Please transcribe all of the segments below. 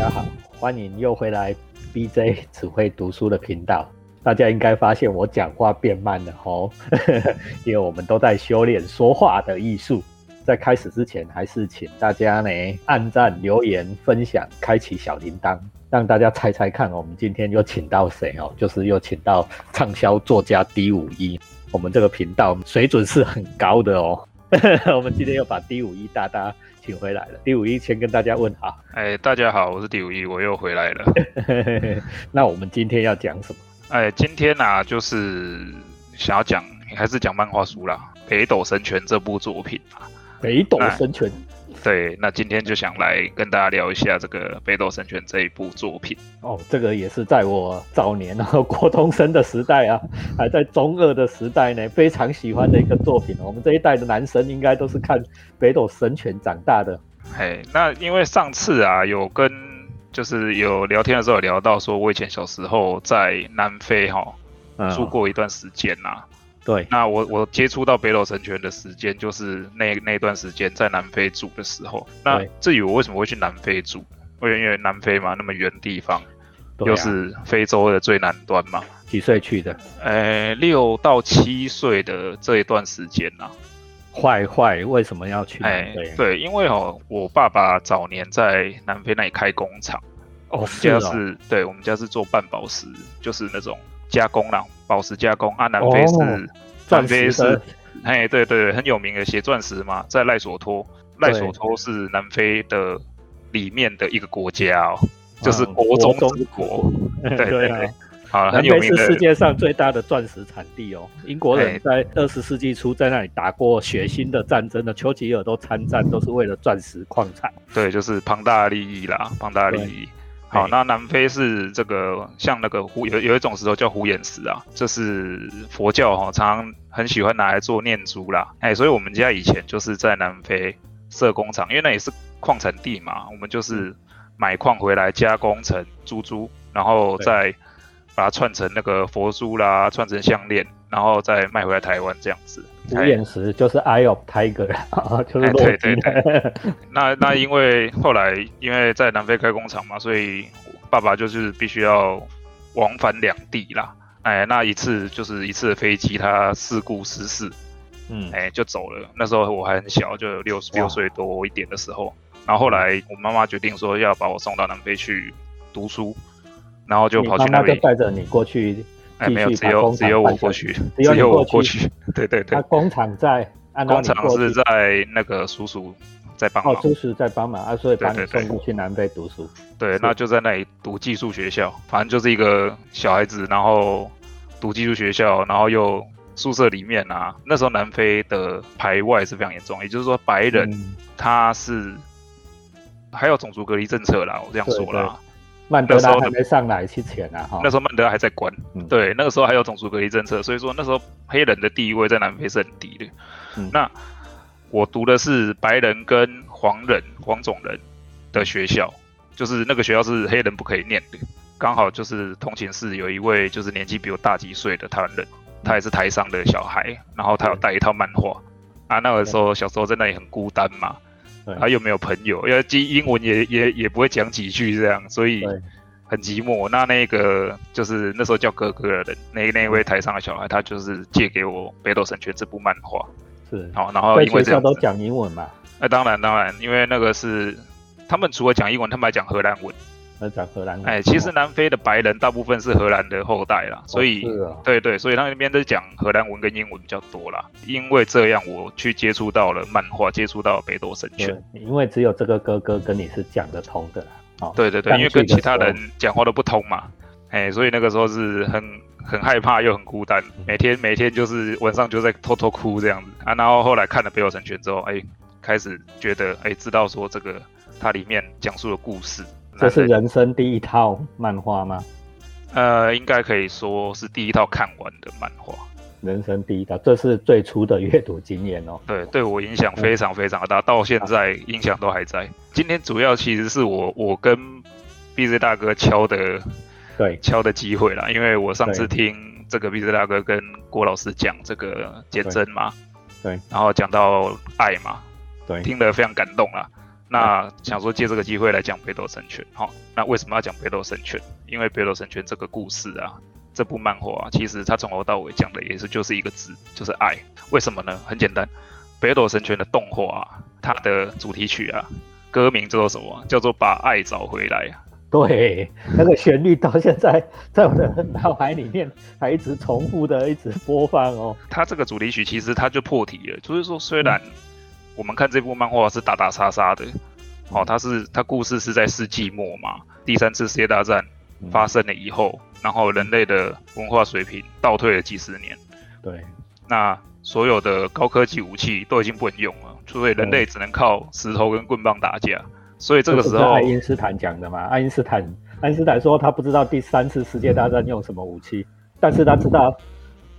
家好，欢迎又回来 BJ 只会读书的频道。大家应该发现我讲话变慢了哦，因为我们都在修炼说话的艺术。在开始之前，还是请大家呢按赞、留言、分享、开启小铃铛，让大家猜猜看，我们今天又请到谁哦？就是又请到畅销作家 D51。我们这个频道水准是很高的哦。我们今天又把 D51 大大请回来了。D51 先跟大家问好。大家好，我是 D51， 我又回来了。那我们今天要讲什么？今天啊，就是想要讲，还是讲漫画书啦，《北斗神拳》这部作品啊。北斗神拳。对，那今天就想来跟大家聊一下这个《北斗神拳》这一部作品。哦，这个也是在我早年国中生的时代啊，还在中二的时代呢，非常喜欢的一个作品。我们这一代的男生应该都是看《北斗神拳》长大的。那因为上次啊，有聊天的时候有聊到说，我以前小时候在南非住过一段时间啊。对，那我接触到北斗神拳的时间就是那段时间在南非住的时候。那至于我为什么会去南非住，因为南非嘛，那么远地方，又是非洲的最南端嘛。几岁去的？6到7岁的这一段时间啊。坏，为什么要去南非？对，因为我爸爸早年在南非那里开工厂。哦，我们家是做半宝石，就是那种加工啦，宝石加工啊。南非是，对，很有名的写钻石嘛，在赖索托是南非的里面的一个国家哦，就是国中之国。对，好，很有名的。南非是世界上最大的钻石产地哦，英国人在20世纪初在那里打过血腥的战争的，丘吉尔都参战，都是为了钻石矿产。对，就是庞大利益。好，那南非是这个像那个有一种石头叫虎眼石啊，这是佛教常常很喜欢拿来做念珠啦。所以我们家以前就是在南非设工厂，因为那也是矿产地嘛，我们就是买矿回来加工成珠，然后再把它串成那个佛珠啦，串成项链，然后再卖回来台湾这样子。虎眼石就是 Eye of Tiger 啊，就是洛基。对，那因为后来因为在南非开工厂嘛，所以爸爸就是必须要往返两地啦。那一次就是一次的飞机，他事故失事，就走了。那时候我还很小，就6岁多一点的时候。然后后来我妈妈决定说要把我送到南非去读书，然后就跑去那边。妈妈就带着你过去。没有，只有我过去。对。他工厂是在那个叔在帮忙。叔在帮忙啊，所以把你送过去南非读书。对，那就在那里读技术学校，反正就是一个小孩子，然后读技术学校，然后又宿舍里面啊。那时候南非的排外是非常严重，也就是说白人他是还有种族隔离政策啦，我这样说啦。对，曼德拉还没上来之前啊，那时候曼德拉还在关，对，那个时候还有种族隔离政策，所以说那时候黑人的地位在南非是很低的。那我读的是白人跟黄种人的学校，就是那个学校是黑人不可以念的。刚好就是同寝室有一位就是年纪比我大几岁的台湾人，他也是台商的小孩，然后他有带一套漫画啊。那个时候小时候在那里很孤单嘛。他又没有朋友，因为英文也不会讲几句这样，所以很寂寞。那个就是那时候叫哥哥的人，那位台上的小孩，他就是借给我《北斗神拳》这部漫画。是，好，然后因为这样子都讲英文嘛。当然，因为那个是他们除了讲英文，他们还讲荷兰文。其实南非的白人大部分是荷兰的后代啦，所以对，所以他那边都讲荷兰文跟英文比较多啦。因为这样，我去接触到了漫画，接触到了《北斗神拳》。因为只有这个哥哥跟你是讲得通的啦。对，因为跟其他人讲话都不通嘛。所以那个时候是很害怕又很孤单，每天就是晚上就在偷偷哭这样子啊。然后后来看了《北斗神拳》之后，开始觉得知道说这个它里面讲述的故事。这是人生第一套漫画吗？应该可以说是第一套看完的漫画。人生第一套，这是最初的阅读经验哦。对，对我影响非常非常大，到现在影响都还在。今天主要其实是我跟 BJ 大哥敲的机会啦，因为我上次听这个 BJ 大哥跟郭老师讲这个简真嘛，对，然后讲到爱嘛，对，听得非常感动啦。那想说借这个机会来讲北斗神拳。好，那为什么要讲北斗神拳？因为北斗神拳这个故事啊，这部漫画啊，其实它从头到尾讲的也是就是一个字，就是爱。为什么呢？很简单，北斗神拳的动画啊，它的主题曲啊，歌名叫做什么？叫做《把爱找回来》。对，那个旋律到现在在我的脑海里面还一直重复的一直播放哦。它这个主题曲其实它就破题了，就是说虽然我们看这部漫画是打打杀杀的，哦，它故事是在世纪末嘛，第三次世界大战发生了以后，然后人类的文化水平倒退了几十年。对，那所有的高科技武器都已经不能用了，所以人类只能靠石头跟棍棒打架。所以这个时候，爱因斯坦讲的嘛，爱因斯坦说他不知道第三次世界大战用什么武器，但是他知道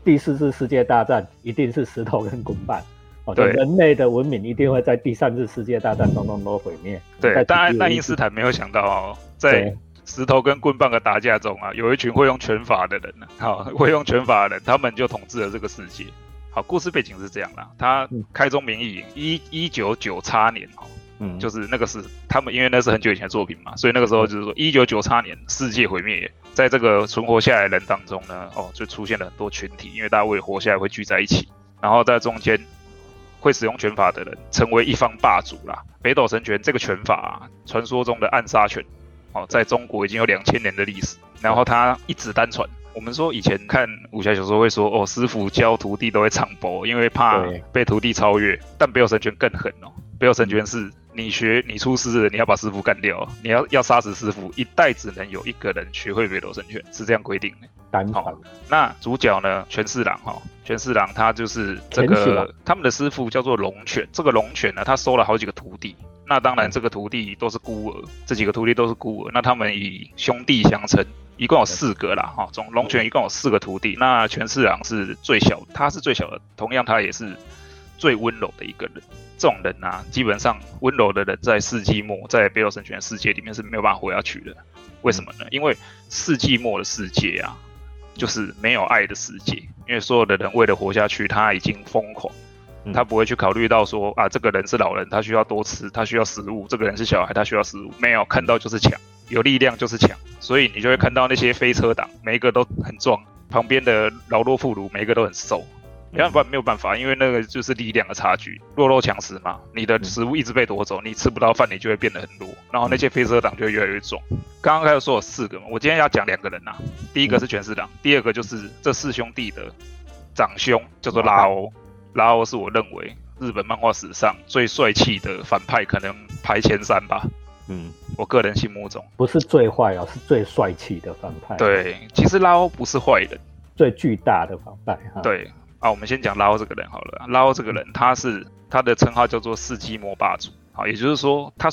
第四次世界大战一定是石头跟棍棒。对，人类的文明一定会在第三次世界大战都毁灭。对，但爱因斯坦没有想到哦，在石头跟棍棒的打架中啊，有一群会用拳法的人，好，会用拳法的人，他们就统治了这个世界。好，故事背景是这样啦，他开宗明义，1998年哦，就是那个是他们，因为那是很久以前的作品嘛，所以那个时候就是说1998年世界毁灭，在这个存活下来的人当中呢，哦，就出现了很多群体，因为大家为了活下来会聚在一起，然后在中间。会使用拳法的人成为一方霸主啦。北斗神拳这个拳法啊，传说中的暗杀拳，哦，在中国已经有2000年的历史。然后它一指单传。我们说以前看武侠小说会说，哦，师傅教徒弟都会唱播，因为怕被徒弟超越。但北斗神拳更狠哦，北斗神拳是你出师了，你要把师傅干掉，你要杀死师傅，一代只能有一个人学会北斗神拳，是这样规定的。单传，哦。那主角呢？全四郎哈，哦，全四郎他就是这个他们的师傅叫做龙犬。这个龙犬呢，他收了好几个徒弟。那当然，这个徒弟都是孤儿，这几个徒弟都是孤儿。那他们以兄弟相称，一共有4个啦哈。总龙犬一共有4个徒弟，那全四郎是最小，他是最小的，同样他也是最温柔的一个人。这种人啊，基本上温柔的人在世纪末，在北斗神拳的世界里面是没有办法活下去的。为什么呢？因为世纪末的世界啊，就是没有爱的世界。因为所有的人为了活下去，他已经疯狂，他不会去考虑到说啊，这个人是老人，他需要多吃，他需要食物；这个人是小孩，他需要食物。没有，看到就是抢，有力量就是抢。所以你就会看到那些飞车党，每一个都很壮，旁边的劳洛妇孺每一个都很瘦。没有办法，因为那个就是力量的差距，弱肉强食嘛。你的食物一直被夺走，你吃不到饭，你就会变得很弱。然后那些飞车党就会越来越壮。刚刚开始说有4个嘛，我今天要讲2个人啊。第一个是全四郎，第2个就是这4兄弟的长兄，叫做拉欧。拉欧是我认为日本漫画史上最帅气的反派，可能排前3吧。我个人心目中不是最坏啊，是最帅气的反派。对，其实拉欧不是坏人，最巨大的反派。对。啊，我们先讲拉欧这个人好了。拉欧这个人，他的称号叫做世纪末霸主。好，也就是说，他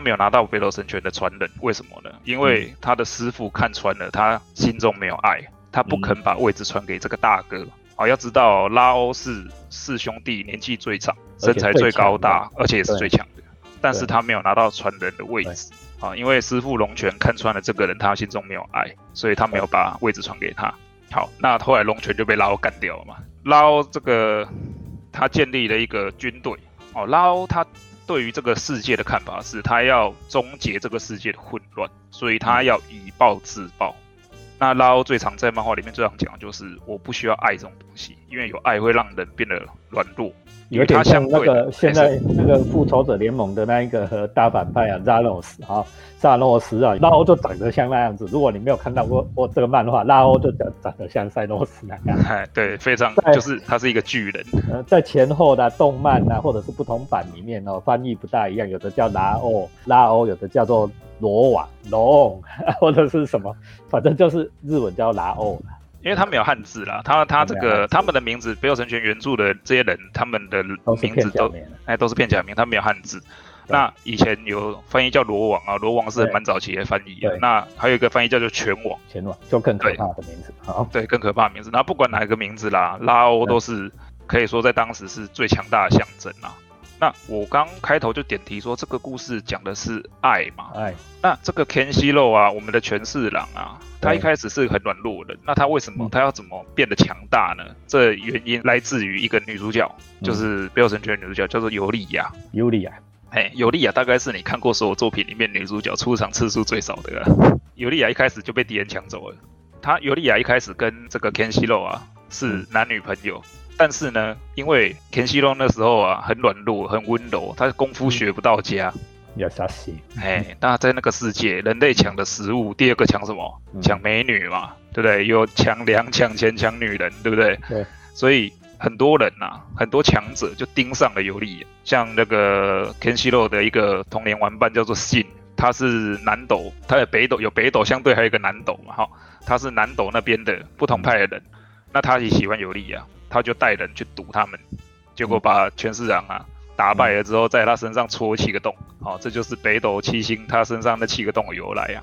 没有拿到北斗神拳的传人，为什么呢？因为他的师傅看穿了，他心中没有爱，他不肯把位置传给这个大哥。好，要知道拉欧是4兄弟年纪最长，身材最高大，而且也是最强的。但是他没有拿到传人的位置。好，因为师傅龙拳看穿了这个人，他心中没有爱，所以他没有把位置传给他。好，那后来龙拳就被拉欧干掉了嘛。拉欧这个他建立了一个军队。哦，拉欧他对于这个世界的看法是，他要终结这个世界的混乱，所以他要以暴制暴。那拉欧最常在漫画里面最常讲的就是，我不需要爱这种东西，因为有爱会让人变得软弱。有点像那个现在那个复仇者联盟的那一个大反派啊，萨诺斯啊，拉欧就长得像那样子。如果你没有看到我这个漫画，拉欧就长得像萨诺斯那样。哎，对，非常就是他是一个巨人。在前后的动漫啊，或者是不同版里面哦，翻译不大一样，有的叫拉欧，有的叫做罗瓦龙，或者是什么，反正就是日文叫拉欧。因为他们有汉字啦，他们的名字，北斗神拳原著的这些人，他们的名字都是片假名，他们有汉字。那以前有翻译叫罗王啊，罗王是蛮早期的翻译。那还有一个翻译叫做拳王，就更可怕的名字。好，对，更可怕的名字。那不管哪一个名字啦，拉欧都是可以说在当时是最强大的象征啦。那我刚开头就点题说，这个故事讲的是爱嘛。那这个 Kenshiro 啊，我们的全四郎啊，他一开始是很软弱的。那他为什么他要怎么变得强大呢？这原因来自于一个女主角，就是北斗神拳的女主角，叫做尤莉亚。哎，尤莉亚大概是你看过所有作品里面女主角出场次数最少的啦。尤莉亚一开始就被敌人抢走了。她尤莉亚一开始跟这个 Kenshiro 啊是男女朋友，但是呢，因为 Kenshiro 那时候啊很软弱、很温柔，他功夫学不到家。要杀死。哎，那在那个世界，人类抢的食物，第二个抢什么？抢美女嘛，对不对？有抢粮、抢钱、抢女人，对不对？对。所以很多人啊，很多强者就盯上了尤莉亚。像那个 Kenshiro 的一个童年玩伴叫做 信，他是南斗，他有北斗，相对还有一个南斗嘛，哈，他是南斗那边的不同派的人。那他也喜欢尤莉亚，他就带人去堵他们，结果把全四郎啊打败了之后，在他身上戳七个洞，好，这就是北斗七星他身上那七个洞的由来啊。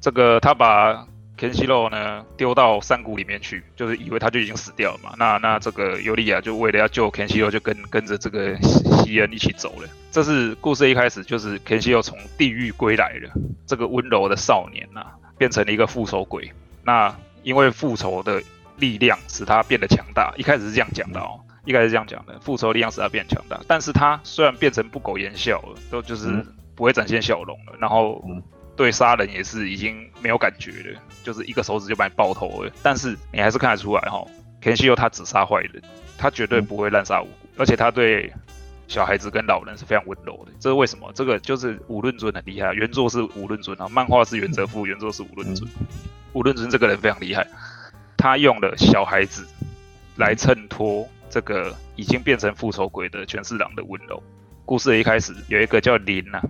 这个他把 Kenshiro 呢丢到山谷里面去，就是以为他就已经死掉了嘛。那这个尤莉亚就为了要救 Kenshiro， 就跟着这个西恩一起走了。这是故事一开始就是 Kenshiro 从地狱归来了，这个温柔的少年啊，变成了一个复仇鬼。那因为复仇的力量使他变得强大，一开始是这样讲的哦。复仇力量使他变强大，但是他虽然变成不苟言笑了，都就是不会展现笑容了，然后对杀人也是已经没有感觉了，就是一个手指就把你爆头了。但是你还是看得出来哈，Kenshiro 他只杀坏人，他绝对不会滥杀无辜，而且他对小孩子跟老人是非常温柔的。这是为什么？这个就是武论尊很厉害，原作是武论尊啊，漫画是原则夫，原作是武论尊。武论尊这个人非常厉害，他用了小孩子来衬托这个已经变成复仇鬼的全四郎的温柔。故事的一开始有一个叫林啊，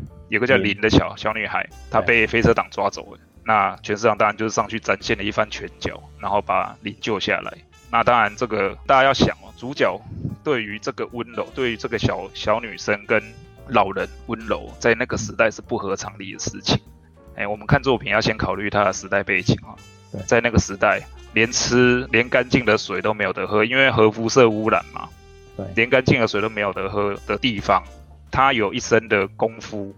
的小女孩，她被飞车党抓走了。那全四郎当然就是上去展现了一番拳脚，然后把林救下来。那当然这个大家要想哦，主角对于这个温柔，对于这个小女生跟老人温柔，在那个时代是不合常理的事情。我们看作品要先考虑它的时代背景啊，在那个时代。连干净的水都没有得喝，因为核辐射污染嘛。对，连干净的水都没有得喝的地方，他有一身的功夫，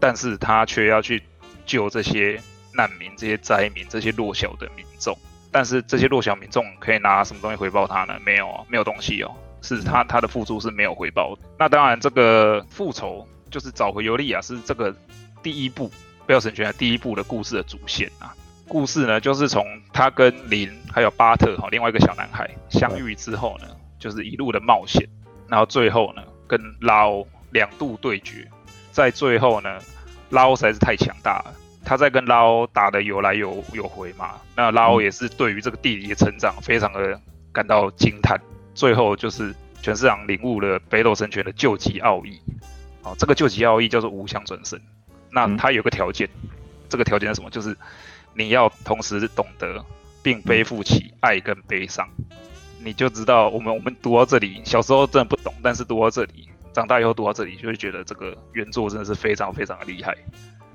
但是他却要去救这些难民、这些灾民、这些弱小的民众。但是这些弱小民众可以拿什么东西回报他呢？没有啊，没有东西哦。是他的付出是没有回报的。那当然，这个复仇就是找回尤莉亚，是这个第一部《贝尔神拳》第一部的故事的主线啊。故事呢，就是从他跟林还有巴特另外一个小男孩相遇之后呢，就是一路的冒险，然后最后呢跟拉欧两度对决，在最后呢拉欧实在是太强大了，他在跟拉欧打得有来有回嘛，那拉欧也是对于这个弟弟的成长非常的感到惊叹，最后就是全四郎领悟了北斗神拳的究极奥义，这个究极奥义叫做无相转身，那他有个条件，这个条件是什么？就是你要同时懂得并背负起爱跟悲伤，你就知道我们读到这里，小时候真的不懂，但是读到这里，长大以后读到这里，就会觉得这个原作真的是非常非常的厉害。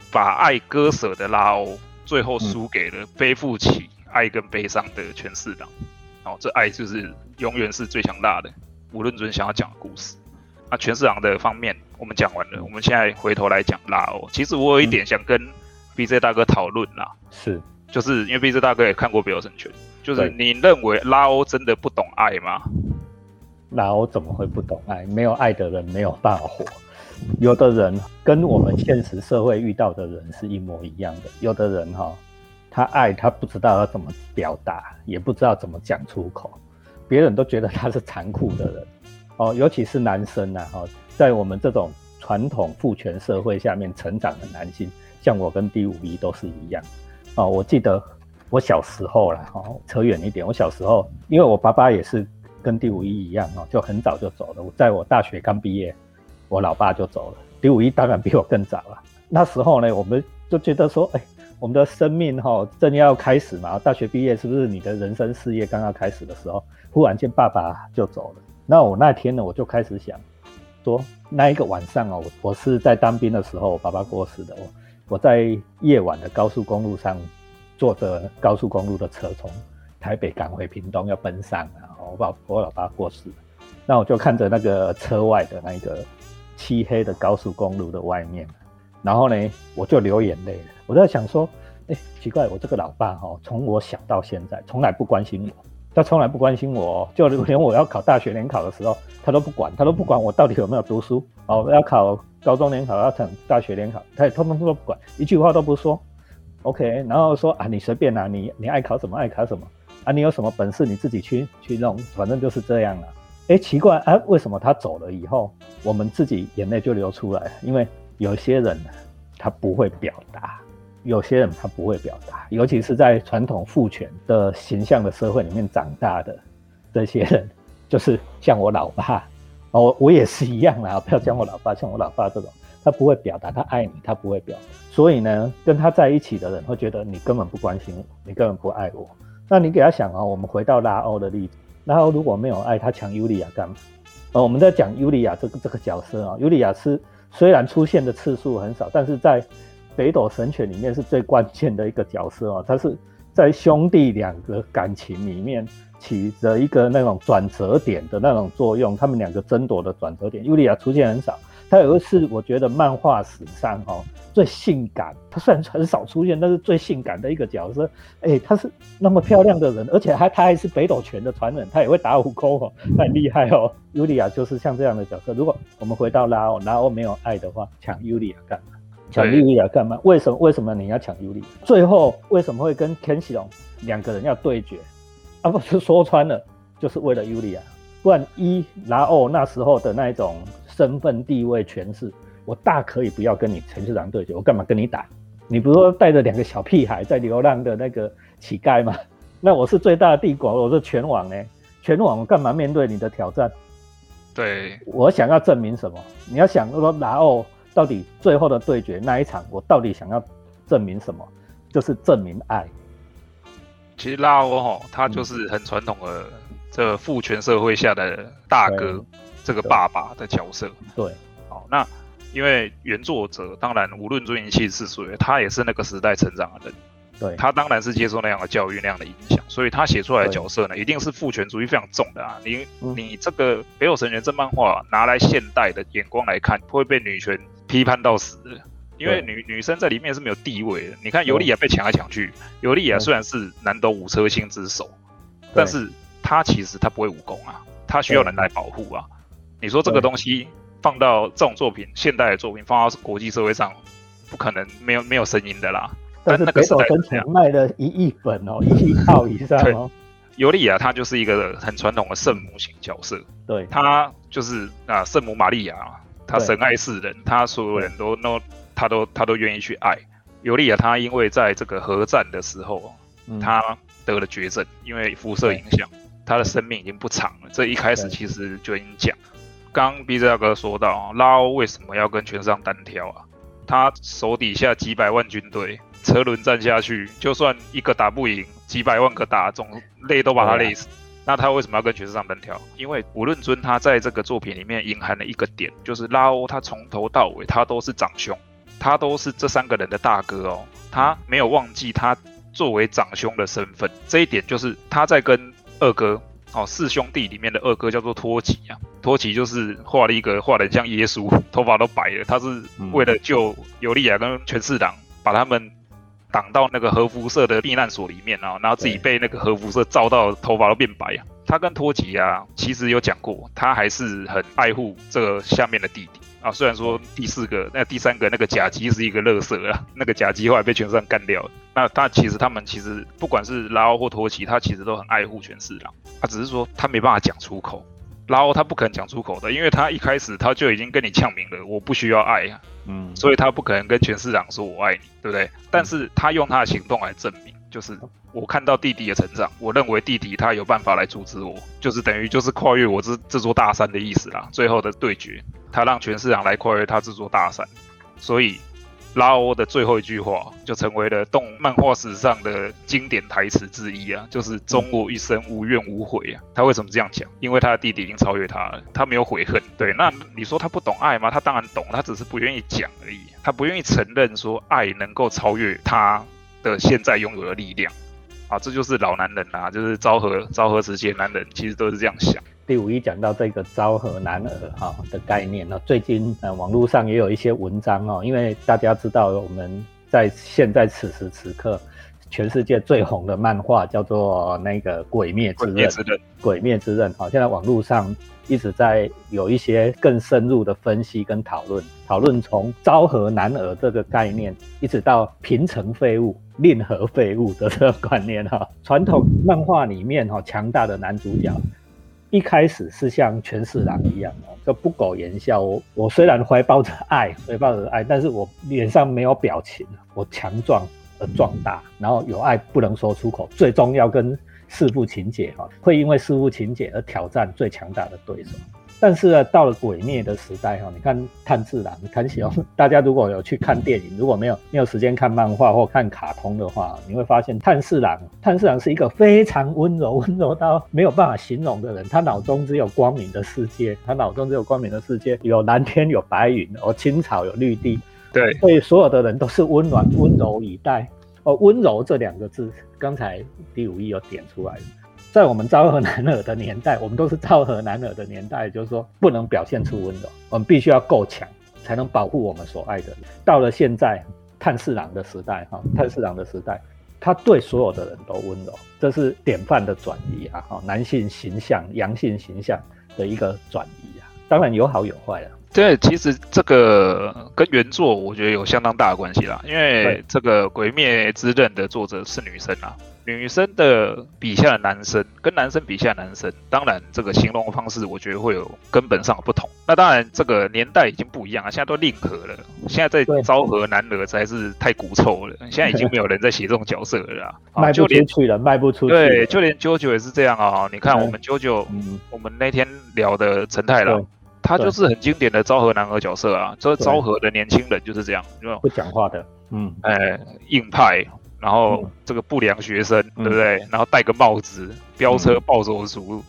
把爱割舍的拉欧，最后输给了背负起爱跟悲伤的全四郎。哦，这爱就是永远是最强大的。无论尊想要讲的故事，那全四郎的方面我们讲完了，我们现在回头来讲拉欧。其实我有一点想跟BJ 大哥讨论啦，是，就是因为 BJ 大哥也看过《北斗神拳》，就是你认为拉欧真的不懂爱吗？拉欧怎么会不懂爱？没有爱的人没有办法活。有的人跟我们现实社会遇到的人是一模一样的。有的人他爱他不知道要怎么表达，也不知道怎么讲出口，别人都觉得他是残酷的人。尤其是男生啊，在我们这种传统父权社会下面成长的男性。像我跟 D51 都是一样，我记得我小时候啦，扯远一点，我小时候因为我爸爸也是跟 D51 一样，就很早就走了，在我大学刚毕业，我老爸就走了。D51 当然比我更早了。那时候呢，我们就觉得说，我们的生命正要开始嘛，大学毕业是不是你的人生事业刚要开始的时候，忽然间爸爸就走了。那我那天呢，我就开始想说，那一个晚上我是在当兵的时候，我爸爸过世的。我在夜晚的高速公路上，坐着高速公路的车从台北赶回屏东，要奔丧啊！我老爸过世，那我就看着那个车外的那个漆黑的高速公路的外面，然后呢，我就流眼泪了。我在想说，奇怪，我这个老爸从我小到现在从来不关心我，他从来不关心我，就连我要考大学联考的时候，他都不管，他都不管我到底有没有读书，哦，要考高中联考，要考大学联考，他也通通都不管，一句话都不说。OK， 然后说啊，你随便啦，你爱考什么爱考什么啊，你有什么本事你自己去弄，反正就是这样啦。哎，奇怪啊，为什么他走了以后，我们自己眼泪就流出来了？因为有些人他不会表达，有些人他不会表达，尤其是在传统父权的形象的社会里面长大的这些人，就是像我老爸，哦，我也是一样啦，不要讲我老爸，像我老爸这种。他不会表达，他爱你，他不会表达，所以呢，跟他在一起的人会觉得你根本不关心我，你根本不爱我。那你给他想啊，我们回到拉欧的例子，拉欧如果没有爱，他抢尤莉亚干嘛？我们在讲尤莉亚这个角色啊，尤莉亚是虽然出现的次数很少，但是在北斗神拳里面是最关键的一个角色啊，他是在兄弟两个感情里面起着一个那种转折点的那种作用，他们两个争夺的转折点，尤莉亚出现很少。他有一次，我觉得漫画史上最性感，他虽然很少出现，但是最性感的一个角色。哎，他是那么漂亮的人，而且他还是北斗拳的传人，他也会打武功哦，他很厉害哦。尤莉亚就是像这样的角色。如果我们回到拉欧，拉欧没有爱的话，抢尤莉亚干嘛？抢尤莉亚干嘛？为什么你要抢尤莉亚？最后为什么会跟田启龙两个人要对决？啊，不是说穿了，就是为了尤莉亚。不然依拉欧那时候的那一种身份地位权势，我大可以不要跟你全四郎对决，我干嘛跟你打？你不是说带着两个小屁孩在流浪的那个乞丐吗？那我是最大的帝国，我是拳王呢，拳王我干嘛面对你的挑战？对，我想要证明什么？你要想说拉欧到底最后的对决那一场，我到底想要证明什么？就是证明爱。其实拉欧吼，他就是很传统的这父权社会下的大哥。这个爸爸的角色，对，好，那因为原作者当然无论尊严气是谁，他也是那个时代成长的人，对，他当然是接受那样的教育、那样的影响，所以他写出来的角色呢，一定是父权主义非常重的啊。你这个《北斗神拳》这漫画拿来现代的眼光来看，会被女权批判到死的，因为女生在里面是没有地位的。你看尤莉亚被抢来抢去，尤莉亚虽然是南斗五车星之首，但是她其实她不会武功啊，她需要人来保护啊。你说这个东西放到这种作品，现代的作品放到国际社会上，不可能没有声音的啦。但是那个时代卖了1亿本哦，1亿套以上哦。尤莉亚她就是一个很传统的圣母型角色，对，她就是啊圣母玛利亚，她神爱世人，她所有人都她都愿意去爱。尤莉亚她因为在这个核战的时候，她得了绝症，因为辐射影响，她的生命已经不长了。这一开始其实就已经讲。刚 BJ 大哥说到，拉欧为什么要跟全四郎单挑啊？他手底下几百万军队，车轮战下去，就算一个打不赢，几百万个打中，累都把他累死。那他为什么要跟全四郎单挑？因为无论尊他在这个作品里面隐含了一个点，就是拉欧他从头到尾他都是长兄，他都是这三个人的大哥哦，他没有忘记他作为长兄的身份。这一点就是他在跟二哥。哦，四兄弟里面的二哥叫做托吉啊，托吉就是画了很像耶稣，头发都白了。他是为了救尤莉亚跟全四郎，把他们挡到那个核辐射的避难所里面啊，然后自己被那个核辐射照到头发都变白啊。他跟托吉啊，其实有讲过，他还是很爱护这个下面的弟弟啊。虽然说第三个那个甲基是一个垃圾啊，那个甲基后来被全四郎干掉了。那他们其实不管是拉欧或托奇，他其实都很爱护全四郎，他只是说他没办法讲出口。拉欧他不可能讲出口的，因为他一开始他就已经跟你呛明了，我不需要爱，所以他不可能跟全四郎说我爱你，对不对？但是他用他的行动来证明，就是我看到弟弟的成长，我认为弟弟他有办法来阻止我，就是等于就是跨越我这座大山的意思啦。最后的对决，他让全四郎来跨越他这座大山，所以。拉欧的最后一句话就成为了动漫画史上的经典台词之一啊，就是终我一生无怨无悔啊。他为什么这样讲？因为他的弟弟已经超越他了，他没有悔恨。对，那你说他不懂爱吗？他当然懂，他只是不愿意讲而已，他不愿意承认说爱能够超越他的现在拥有的力量啊，这就是老男人啊，就是昭和时期的男人其实都是这样想。D51讲到这个昭和男儿哈的概念呢，最近网络上也有一些文章哦，因为大家知道我们在现在此时此刻，全世界最红的漫画叫做那个《鬼灭之刃》，《鬼灭之刃》好，现在网络上一直在有一些更深入的分析跟讨论，讨论从昭和男儿这个概念一直到平成废物、令和废物的这个观念哈。传统漫画里面哈，强大的男主角一开始是像全四郎一样就不苟言笑，我虽然怀抱着爱，但是我脸上没有表情，我强壮而壮大，然后有爱不能说出口，最终要跟弑父情结，会因为弑父情结而挑战最强大的对手。但是呢，到了鬼灭的时代，你看炭治郎、炭治郎，大家如果有去看电影，如果没有时间看漫画或看卡通的话，你会发现炭治郎是一个非常温柔到没有办法形容的人。他脑中只有光明的世界，有蓝天有白云，有青草有绿地，对，所以所有的人都是温暖温柔以待。温柔这两个字，刚才D51有点出来，在我们昭和男儿的年代，我们都是昭和男儿的年代，就是说不能表现出温柔，我们必须要够强，才能保护我们所爱的人。到了现在炭治郎的时代，他对所有的人都温柔，这是典范的转移啊，男性形象、阳性形象的一个转移啊，当然有好有坏啊。对，其实这个跟原作我觉得有相当大的关系啦，因为这个《鬼灭之刃》的作者是女生啦，女生的笔下的男生跟男生笔下的男生，当然这个形容方式我觉得会有根本上的不同。那当然这个年代已经不一样了，现在都令和了，现在在昭和男儿才是太古臭了，现在已经没有人在写这种角色了啦卖不出去了。对，就连 JoJo 也是这样啊，你看我们 JoJo，我们那天聊的陈太郎，他就是很经典的昭和男儿角色啊，这昭和的年轻人就是这样，不讲话的，硬派，然后这个不良学生，对不对？然后戴个帽子，飙车暴走族，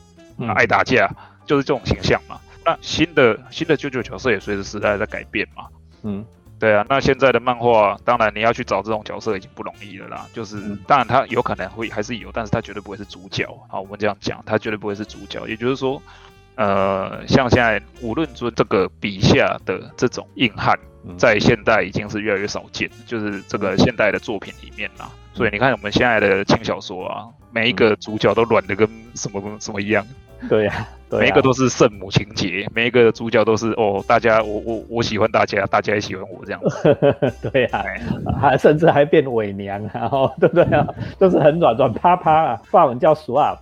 爱打架，就是这种形象嘛。那新的 JoJo 角色也随着时代在改变嘛，对啊。那现在的漫画，当然你要去找这种角色已经不容易了啦。就是当然他有可能会还是有，但是他绝对不会是主角。好，我们这样讲，他绝对不会是主角，也就是说。像现在无论尊这个笔下的这种硬汉，在现代已经是越来越少见，就是这个现代的作品里面啦。所以你看我们现在的轻小说啊，每一个主角都软的跟什么一样。对啊，每一个都是圣母情节，每一个主角都是大家我喜欢大家，大家也喜欢我这样子。对啊，甚至还变伪娘啊，对不对啊？就是很软趴趴啊，法文叫 swap，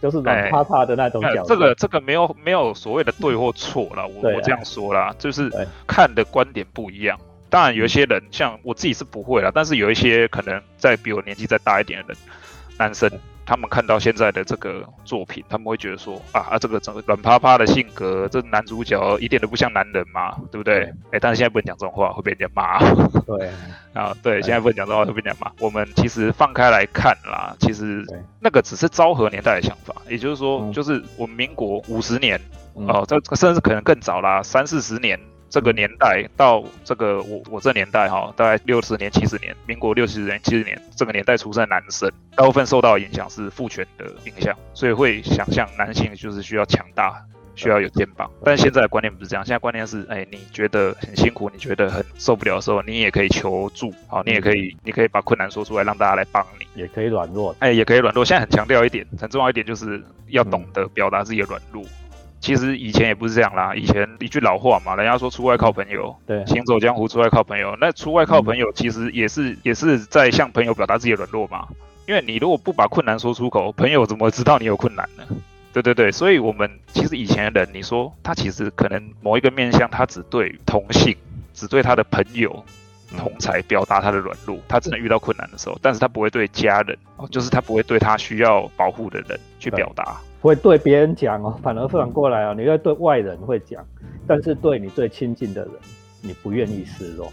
就是软趴趴的那种角色。这个没有所谓的对或错啦，我这样说啦，就是看的观点不一样。当然有一些人像我自己是不会啦，但是有一些可能在比我年纪再大一点的人，男生。他们看到现在的这个作品，他们会觉得说这个软趴趴的性格，这男主角一点都不像男人嘛，对不对？但是现在不能讲这种话，会被人家骂。对，现在不能讲这种话，会被人家骂。我们其实放开来看啦，其实那个只是昭和年代的想法，也就是说，就是我们民国50年哦，甚至可能更早啦，30-40年。这个年代到这个我这年代哈，大概60年、70年，民国60年、70年这个年代出生的男生，大部分受到的影响是父权的影响，所以会想象男性就是需要强大，需要有肩膀。但现在的观念不是这样，现在观念是，你觉得很辛苦，你觉得很受不了的时候，你也可以求助，好，你可以把困难说出来，让大家来帮你，也可以软弱，也可以软弱。现在很强调一点，很重要一点就是要懂得表达自己的软弱。其实以前也不是这样啦，以前一句老话嘛，人家说出外靠朋友，对，行走江湖出外靠朋友。那出外靠朋友其实也是在向朋友表达自己的软弱嘛，因为你如果不把困难说出口，朋友怎么知道你有困难呢？对，所以我们其实以前的人，你说他其实可能某一个面向，他只对同性，只对他的朋友。同才表达他的软弱，他真的遇到困难的时候，但是他不会对家人，就是他不会对他需要保护的人去表达，不会对别人讲哦，反而反过来哦，你会对外人会讲，但是对你最亲近的人，你不愿意示弱，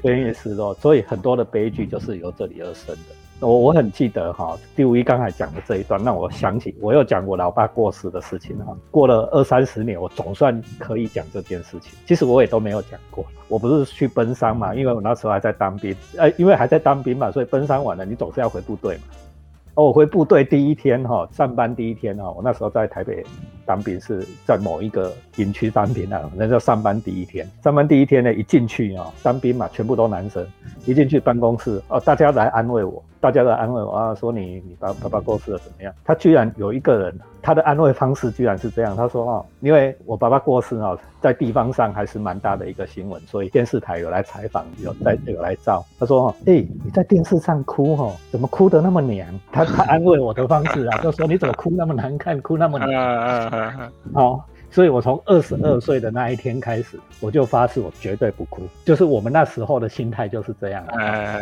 不愿意示弱，所以很多的悲剧就是由这里而生的。我很记得哈，D51刚才讲的这一段让我想起，我又讲我老爸过世的事情哈。过了20-30年，我总算可以讲这件事情。其实我也都没有讲过，我不是去奔丧嘛，因为我那时候还在当兵，因为还在当兵嘛，所以奔丧完了你总是要回部队嘛。我回部队第一天哈，上班第一天哈，我那时候在台北当兵是在某一个营区当兵啊，那叫上班第一天。上班第一天呢，一进去啊、哦，当兵嘛，全部都男生，一进去办公室哦，大家来安慰我，大家来安慰我啊，说你爸爸过世了怎么样？他居然有一个人，他的安慰方式居然是这样，他说哦，因为我爸爸过世啊、哦，在地方上还是蛮大的一个新闻，所以电视台有来采访，有来照。他说哦，欸，你在电视上哭哦，怎么哭得那么娘？他安慰我的方式啊，就说你怎么哭那么难看，哭那么娘。好，所以我从22岁的那一天开始，我就发誓我绝对不哭。就是我们那时候的心态就是这样，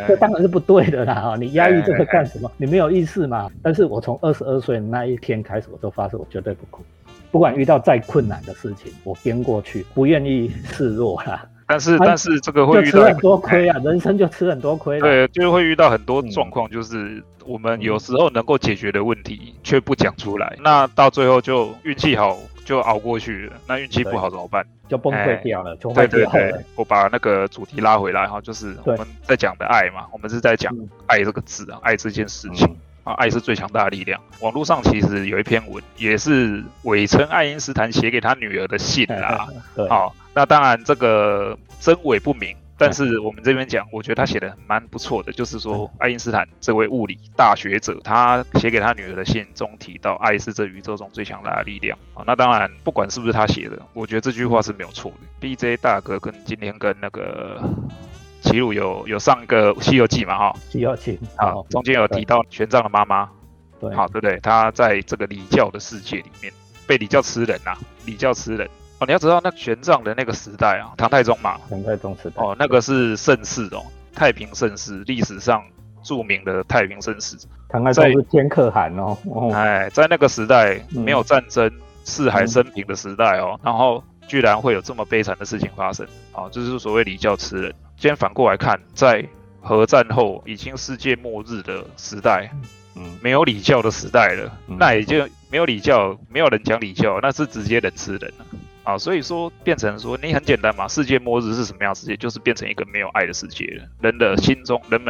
这当然是不对的啦。你压抑这个干什么？你没有意识嘛。但是我从22岁那一天开始，我就发誓我绝对不哭，不管遇到再困难的事情，我编过去，不愿意示弱啦。但是这个会遇到很多亏啊，人生就吃很多亏。对，就会遇到很多状况，就是我们有时候能够解决的问题，却不讲出来，那到最后就运气好就熬过去了，那运气不好怎么办？就崩溃掉了，就坏掉了。对对对，我把那个主题拉回来哈，就是我们在讲的爱嘛，我们是在讲爱这个字啊，爱这件事情。啊，爱是最强大的力量。网络上其实有一篇文，也是伪称爱因斯坦写给他女儿的信啦。对，好、哦，那当然这个真伪不明，但是我们这边讲，我觉得他写的蛮不错的，就是说爱因斯坦这位物理大学者，他写给他女儿的信中提到，爱是这宇宙中最强大的力量。好、哦，那当然不管是不是他写的，我觉得这句话是没有错的。BJ 大哥跟今天跟那个齐鲁有上一个西游记嘛哈，西游记啊，中间有提到玄奘的妈妈，对，好对不对？他在这个礼教的世界里面被礼教吃人呐、啊，礼教吃人哦。你要知道那玄奘的那个时代啊，唐太宗嘛，唐太宗时代哦，那个是盛世哦，太平盛世，历史上著名的太平盛世。唐太宗是天可汗哦，哎，在那个时代没有战争，四海升平的时代哦，然后居然会有这么悲惨的事情发生啊、哦，就是所谓礼教吃人。今天反过来看，在核战后已经世界末日的时代，没有礼教的时代了，那也就没有礼教，没有人讲礼教，那是直接人吃人了啊！所以说变成说，你很简单嘛，世界末日是什么样的世界？就是变成一个没有爱的世界了。人们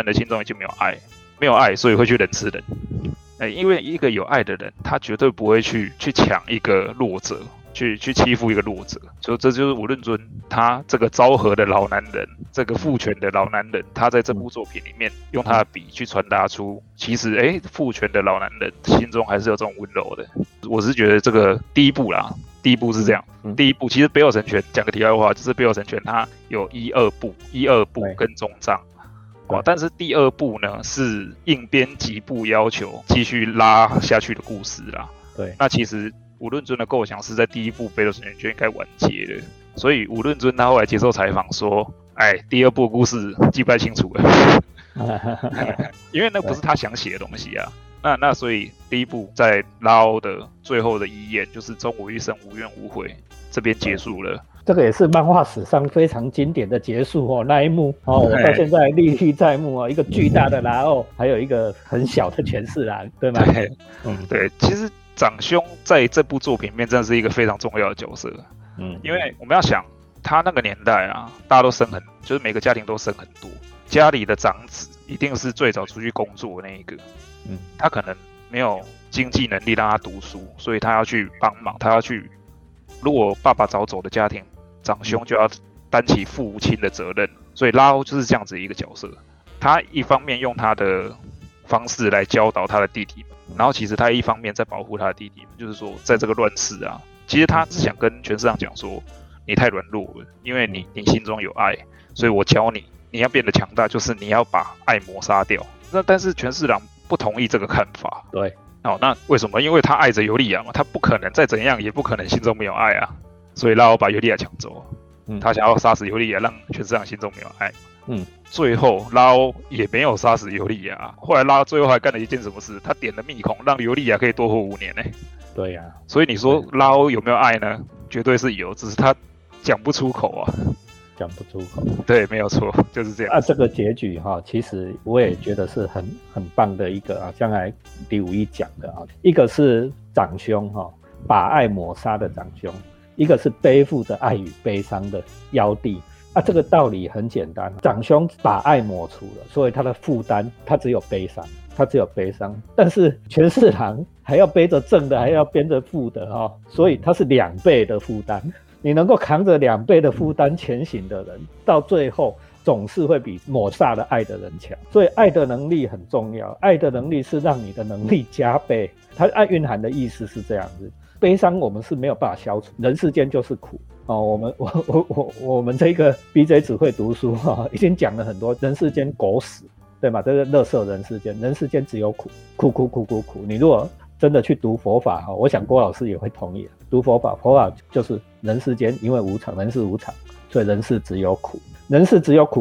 的心中已经没有爱，没有爱，所以会去人吃人。因为一个有爱的人，他绝对不会去抢一个弱者。去欺负一个弱者，所以这就是我认准他这个昭和的老男人，这个父权的老男人，他在这部作品里面用他的笔去传达出，其实父权的老男人心中还是有这种温柔的。我是觉得这个第一部啦，第一部是这样，第一部其实《北斗神拳》讲个题外话，就是《北斗神拳》它有一二部跟终章。但是第二部呢是应编辑部要求继续拉下去的故事啦。对，那其实。武论尊的构想是在第一部《北斗神拳》就应该完结了，所以武论尊他后来接受采访说：“第二部故事记不太清楚了，因为那不是他想写的东西啊。那所以第一部在拉欧的最后的遗言就是‘终我一生无怨无悔’这边结束了。”这个也是漫画史上非常经典的结束哦，那一幕哦，我到现在历历在目哦，一个巨大的拉欧，还有一个很小的全四郎，对吗？对，对，其实。长兄在这部作品里面真的是一个非常重要的角色，因为我们要想他那个年代啊，大家都生很，就是每个家庭都生很多，家里的长子一定是最早出去工作的那一个，他可能没有经济能力让他读书，所以他要去帮忙，他要去，如果爸爸早走的家庭，长兄就要担起父亲的责任，所以拉欧就是这样子一个角色，他一方面用他的方式来教导他的弟弟们。然后其实他一方面在保护他的弟弟，就是说在这个乱世啊，其实他是想跟全世郎讲说，你太软弱了，因为你心中有爱，所以我教你，你要变得强大，就是你要把爱抹杀掉。那但是全世郎不同意这个看法。对，哦，那为什么？因为他爱着尤莉亚嘛，他不可能再怎样，也不可能心中没有爱啊。所以拉欧把尤莉亚抢走，他想要杀死尤莉亚，让全世郎心中没有爱。最后拉欧也没有杀死尤莉亚，后来拉最后还干了一件什么事？他点了密孔，让尤莉亚可以多活5年呢。对呀，所以你说拉欧有没有爱呢？绝对是有，只是他讲不出口啊，讲不出口。对，没有错，就是这样。这个结局哈，其实我也觉得是很棒的一个啊，刚才D51讲的啊，一个是长兄哈，把爱抹杀的长兄，一个是背负着爱与悲伤的幺弟。啊，这个道理很简单，长兄把爱抹除了，所以他的负担他只有悲伤，但是全四郎还要背着正的，还要背着负的哦，所以他是两倍的负担。你能够扛着两倍的负担前行的人，到最后总是会比抹煞了爱的人强。所以爱的能力很重要，爱的能力是让你的能力加倍，它爱蕴含的意思是这样子。悲伤我们是没有办法消除，人世间就是苦哦。我们这个 BJ 只会读书哦，已经讲了很多，人世间狗屎，对吗？这是垃圾，人世间，人世间只有苦，苦。你如果真的去读佛法哦，我想郭老师也会同意，读佛法，佛法就是人世间因为无常，人是无常，所以人世只有苦，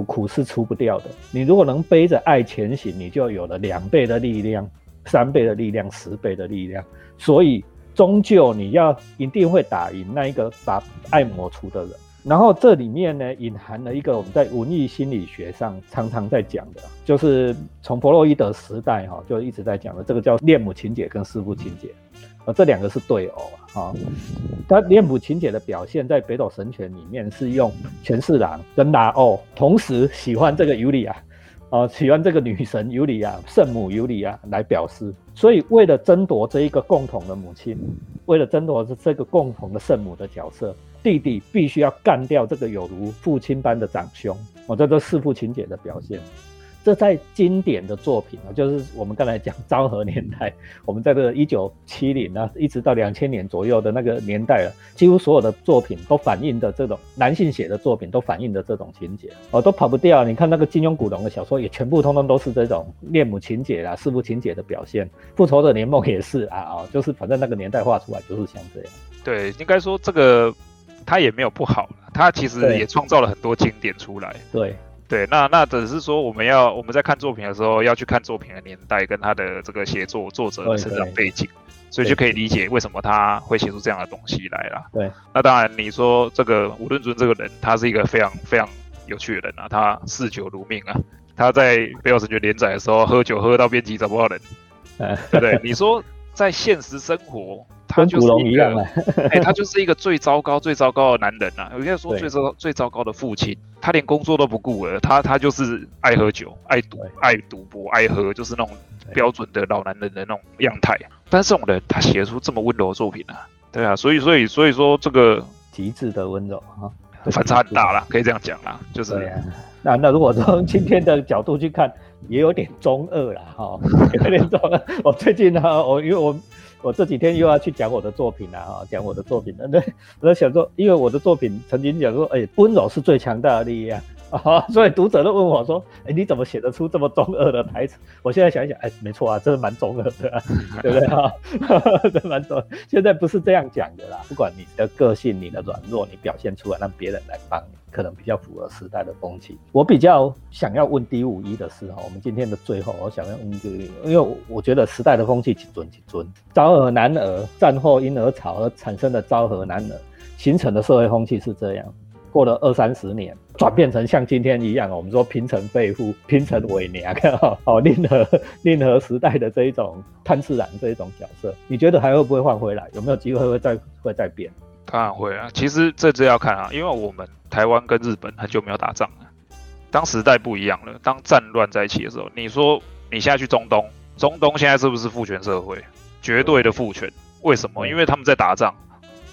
苦是除不掉的。你如果能背着爱前行，你就有了两倍的力量，三倍的力量，10倍的力量。所以终究你要一定会打赢那一个把爱抹除的人。然后这里面呢，隐含了一个我们在文艺心理学上常常在讲的，就是从弗洛伊德时代哦，就一直在讲的，这个叫恋母情结跟弑父情结，这两个是对偶啊。他恋母情结的表现在北斗神拳里面是用全四郎跟拉欧同时喜欢这个尤莉亚啊，喜欢这个女神尤莉亚，圣母尤莉亚来表示。所以为了争夺这一个共同的母亲，为了争夺这个共同的圣母的角色，弟弟必须要干掉这个有如父亲般的长兄哦，这都是弑父情结的表现。这在经典的作品，就是我们刚才讲昭和年代，我们在这个1970啊，一直到2000年左右的那个年代了，几乎所有的作品都反映的这种男性写的作品都反映的这种情节哦，都跑不掉。你看那个金庸古龙的小说也全部通通都是这种恋母情节啦、弑父情节的表现，复仇者联盟也是啊哦，就是反正那个年代画出来就是像这样。对，应该说这个他也没有不好，他其实也创造了很多经典出来。对。对，那只是说我们在看作品的时候，要去看作品的年代跟他的这个写作作者的成长背景，所以就可以理解为什么他会写出这样的东西来啦。对，那当然你说这个吴顿尊这个人，他是一个非常非常有趣的人啊，他嗜酒如命啊，他在《北斗神拳》连载的时候，喝酒喝到编辑找不到人，对不对？你说在现实生活，他就是一个，他就是一个最糟糕的男人啊！有些说最糟糕的父亲，他连工作都不顾了，他就是爱喝酒、爱赌博、爱喝，就是那种标准的老男人的那种样态。但是这种人，他写出这么温柔的作品啊，对啊，所以说这个极致的温柔啊，反差很大啦，可以这样讲啦，就是。那如果从今天的角度去看，也有点中二啦，哈，有点中二。我最近呢、啊，因为我这几天又要去讲我的作品啦，哈，讲我的作品。那我在想说，因为我的作品曾经讲说，哎，温柔是最强大的力量啊，所以读者都问我说，哎，你怎么写得出这么中二的台词？我现在想一想，哎，没错啊，真的蛮中二的、啊，对不对啊？真蛮中二。现在不是这样讲的啦，不管你的个性、你的软弱，你表现出来，让别人来帮你。可能比较符合时代的风气。我比较想要问 D51 的是，我们今天的最后，我想要问 D51， 因为我觉得时代的风气几尊，昭和男儿战后婴儿潮而产生的昭和男儿形成的社会风气是这样，过了20-30年，转变成像今天一样，我们说平成废妇、平成伪娘，哦，令和时代的这一种炭治郎这一种角色，你觉得还会不会换回来？有没有机会会再变？当然会啊，其实这就要看啊，因为我们台湾跟日本很久没有打仗了，当时代不一样了，当战乱在一起的时候，你说你现在去中东现在是不是父权社会？绝对的父权，为什么？因为他们在打仗，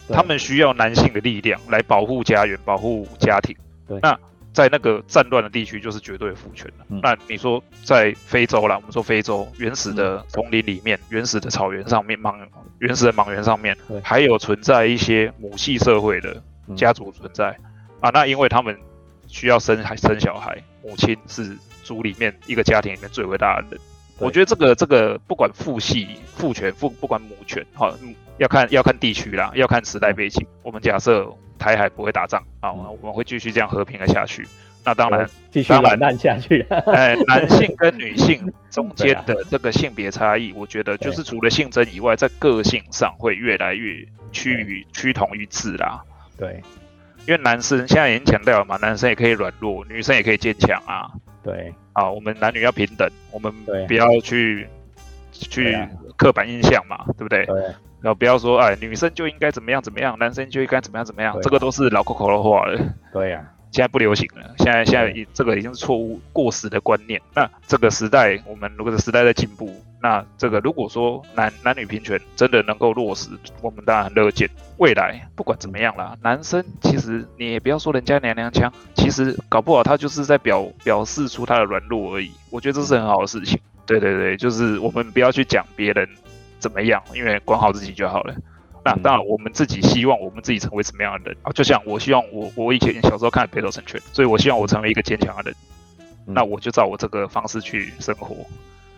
他们需要男性的力量来保护家园、保护家庭。那在那个战乱的地区就是绝对父权了。那你说在非洲啦，我们说非洲原始的丛林里面、原始的草原上面、原始的莽原上面，还有存在一些母系社会的家族存在啊。那因为他们需要生小孩，母亲是族里面一个家庭里面最伟大的人。我觉得这个不管父系、父权、不管母权，好，要看地区啦，要看时代背景。我们假设台海不会打仗啊，我们会继续这样和平的下去。那当然，继续软烂下去。男性跟女性中间的这个性别差异，我觉得就是除了性征以外，在个性上会越来越趋同于致啦。对，因为男生现在已经强调了嘛，男生也可以软弱，女生也可以坚强啊。对啊，我们男女要平等，我们不要去刻板印象嘛，对不对？对。然后不要说，哎，女生就应该怎么样怎么样，男生就应该怎么样怎么样，啊，这个都是老口口的话了。对呀，现在不流行了，现在这个已经是错误过时的观念。那这个时代，我们如果时代在进步，那这个如果说男女平权真的能够落实，我们当然很乐见。未来不管怎么样啦，男生其实你也不要说人家娘娘腔，其实搞不好他就是在表示出他的软弱而已。我觉得这是很好的事情。对对对，就是我们不要去讲别人怎么样，因为管好自己就好了。那当然，我们自己希望我们自己成为什么样的人啊？就像我希望我以前小时候看《北斗神拳》，所以我希望我成为一个坚强的人。那我就照我这个方式去生活。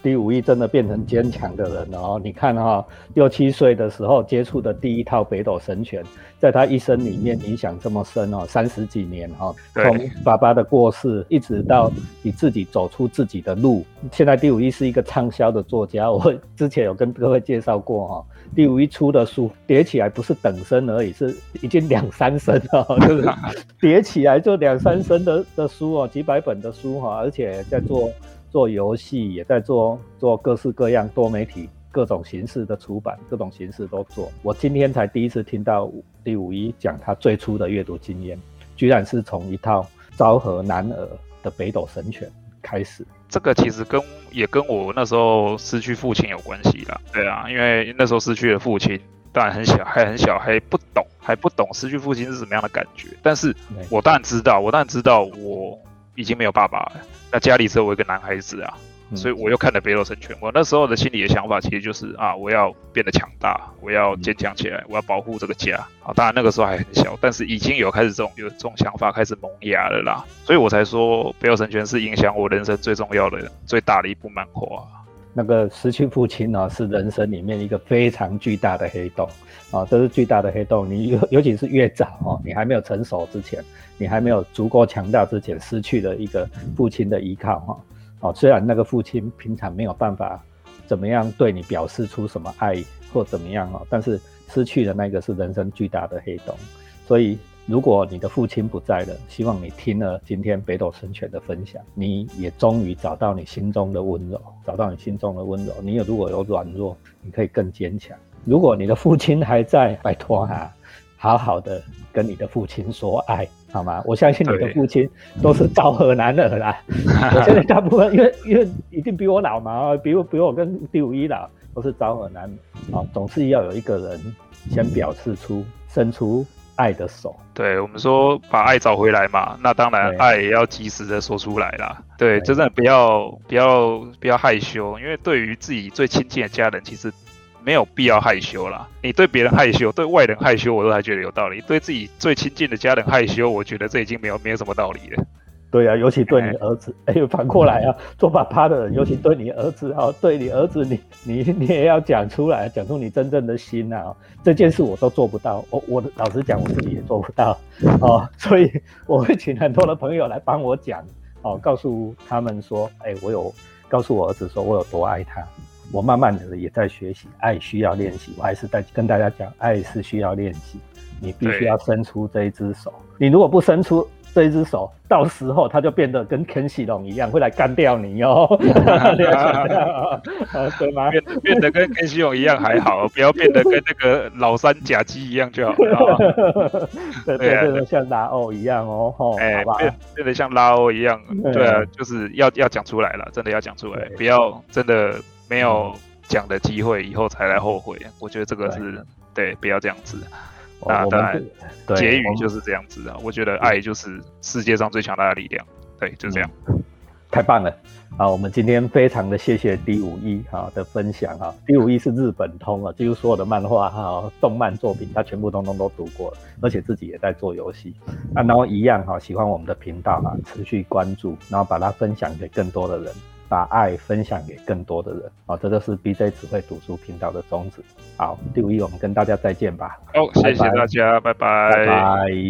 D51真的变成坚强的人了哦！你看哈，6、7岁的时候接触的第一套《北斗神拳》，在他一生里面影响这么深哦，30几年哈，从爸爸的过世一直到你自己走出自己的路。现在D51是一个畅销的作家，我之前有跟各位介绍过哈。D51出的书叠起来不是等身而已，是已经2、3身哦，就是叠起来就2、3身的书哦，几百本的书哈，而且在做游戏，也在做各式各样多媒体各种形式的出版，各种形式都做。我今天才第一次听到D51讲他最初的阅读经验，居然是从一套昭和男儿的《北斗神拳》开始。这个其实也跟我那时候失去父亲有关系啦。对啊，因为那时候失去了父亲，当然很小，还不懂失去父亲是什么样的感觉。但是我当然知道我已经没有爸爸了，那家里只有我一个男孩子啊，所以我又看了《北斗神拳》。我那时候的心里的想法其实就是啊，我要变得强大，我要坚强起来，我要保护这个家。啊，当然那个时候还很小，但是已经有开始这种想法开始萌芽了啦，所以我才说《北斗神拳》是影响我人生最重要的、最大的一部漫画。那个失去父亲啊，是人生里面一个非常巨大的黑洞啊，这是巨大的黑洞。你尤其是越早哦，你还没有成熟之前，你还没有足够强大之前，失去了一个父亲的依靠哈。哦，虽然那个父亲平常没有办法怎么样对你表示出什么爱或怎么样哦，但是失去的那个是人生巨大的黑洞。所以，如果你的父亲不在了，希望你听了今天北斗神拳的分享，你也终于找到你心中的温柔，找到你心中的温柔。你如果有软弱，你可以更坚强。如果你的父亲还在，拜托他好好的跟你的父亲说爱，好吗？我相信你的父亲都是昭和男儿啦。我相信大部分因为一定比我老嘛，比我跟D51老，都是昭和男儿啊。总是要有一个人先表示出伸出爱的手。对，我们说把爱找回来嘛，那当然爱也要及时的说出来啦。对，真的不要害羞，因为对于自己最亲近的家人，其实没有必要害羞啦。你对别人害羞，对外人害羞，我都还觉得有道理；对自己最亲近的家人害羞，我觉得这已经没有什么道理了。对啊，尤其对你儿子，反过来啊，做爸爸的人，尤其对你儿子啊，对你儿子，你也要讲出来，讲出你真正的心啊。这件事我都做不到，我老实讲，我自己也做不到哦，所以我会请很多的朋友来帮我讲哦，告诉他们说，我有告诉我儿子说我有多爱他。我慢慢的也在学习，爱需要练习。我还是在跟大家讲，爱是需要练习，你必须要伸出这一只手。你如果不伸出这一只手，到时候他就变得跟Ken系统一样，会来干掉你哦。对吗？变得跟Ken系统一样还好，不要变得跟那个老三甲基一样就好了。对，像拉欧一样哦。好吧，变得像拉欧一样。对啊，就是要讲出来了，真的要讲出来，不要真的没有讲的机会，以后才来后悔。我觉得这个是对，不要这样子。那当然，结语就是这样子啊。我觉得爱就是世界上最强大的力量。对，就这样。太棒了啊！我们今天非常的谢谢D51啊的分享啊。D51是日本通啊，几乎所有的漫画啊、动漫作品，他全部通通都读过了，而且自己也在做游戏。那然后一样哈，喜欢我们的频道啊，持续关注，然后把它分享给更多的人。把爱分享给更多的人啊，这就是 BJ 只会读书频道的宗旨。好，D51我们跟大家再见吧。好，谢谢大家，拜拜，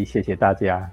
谢谢大家。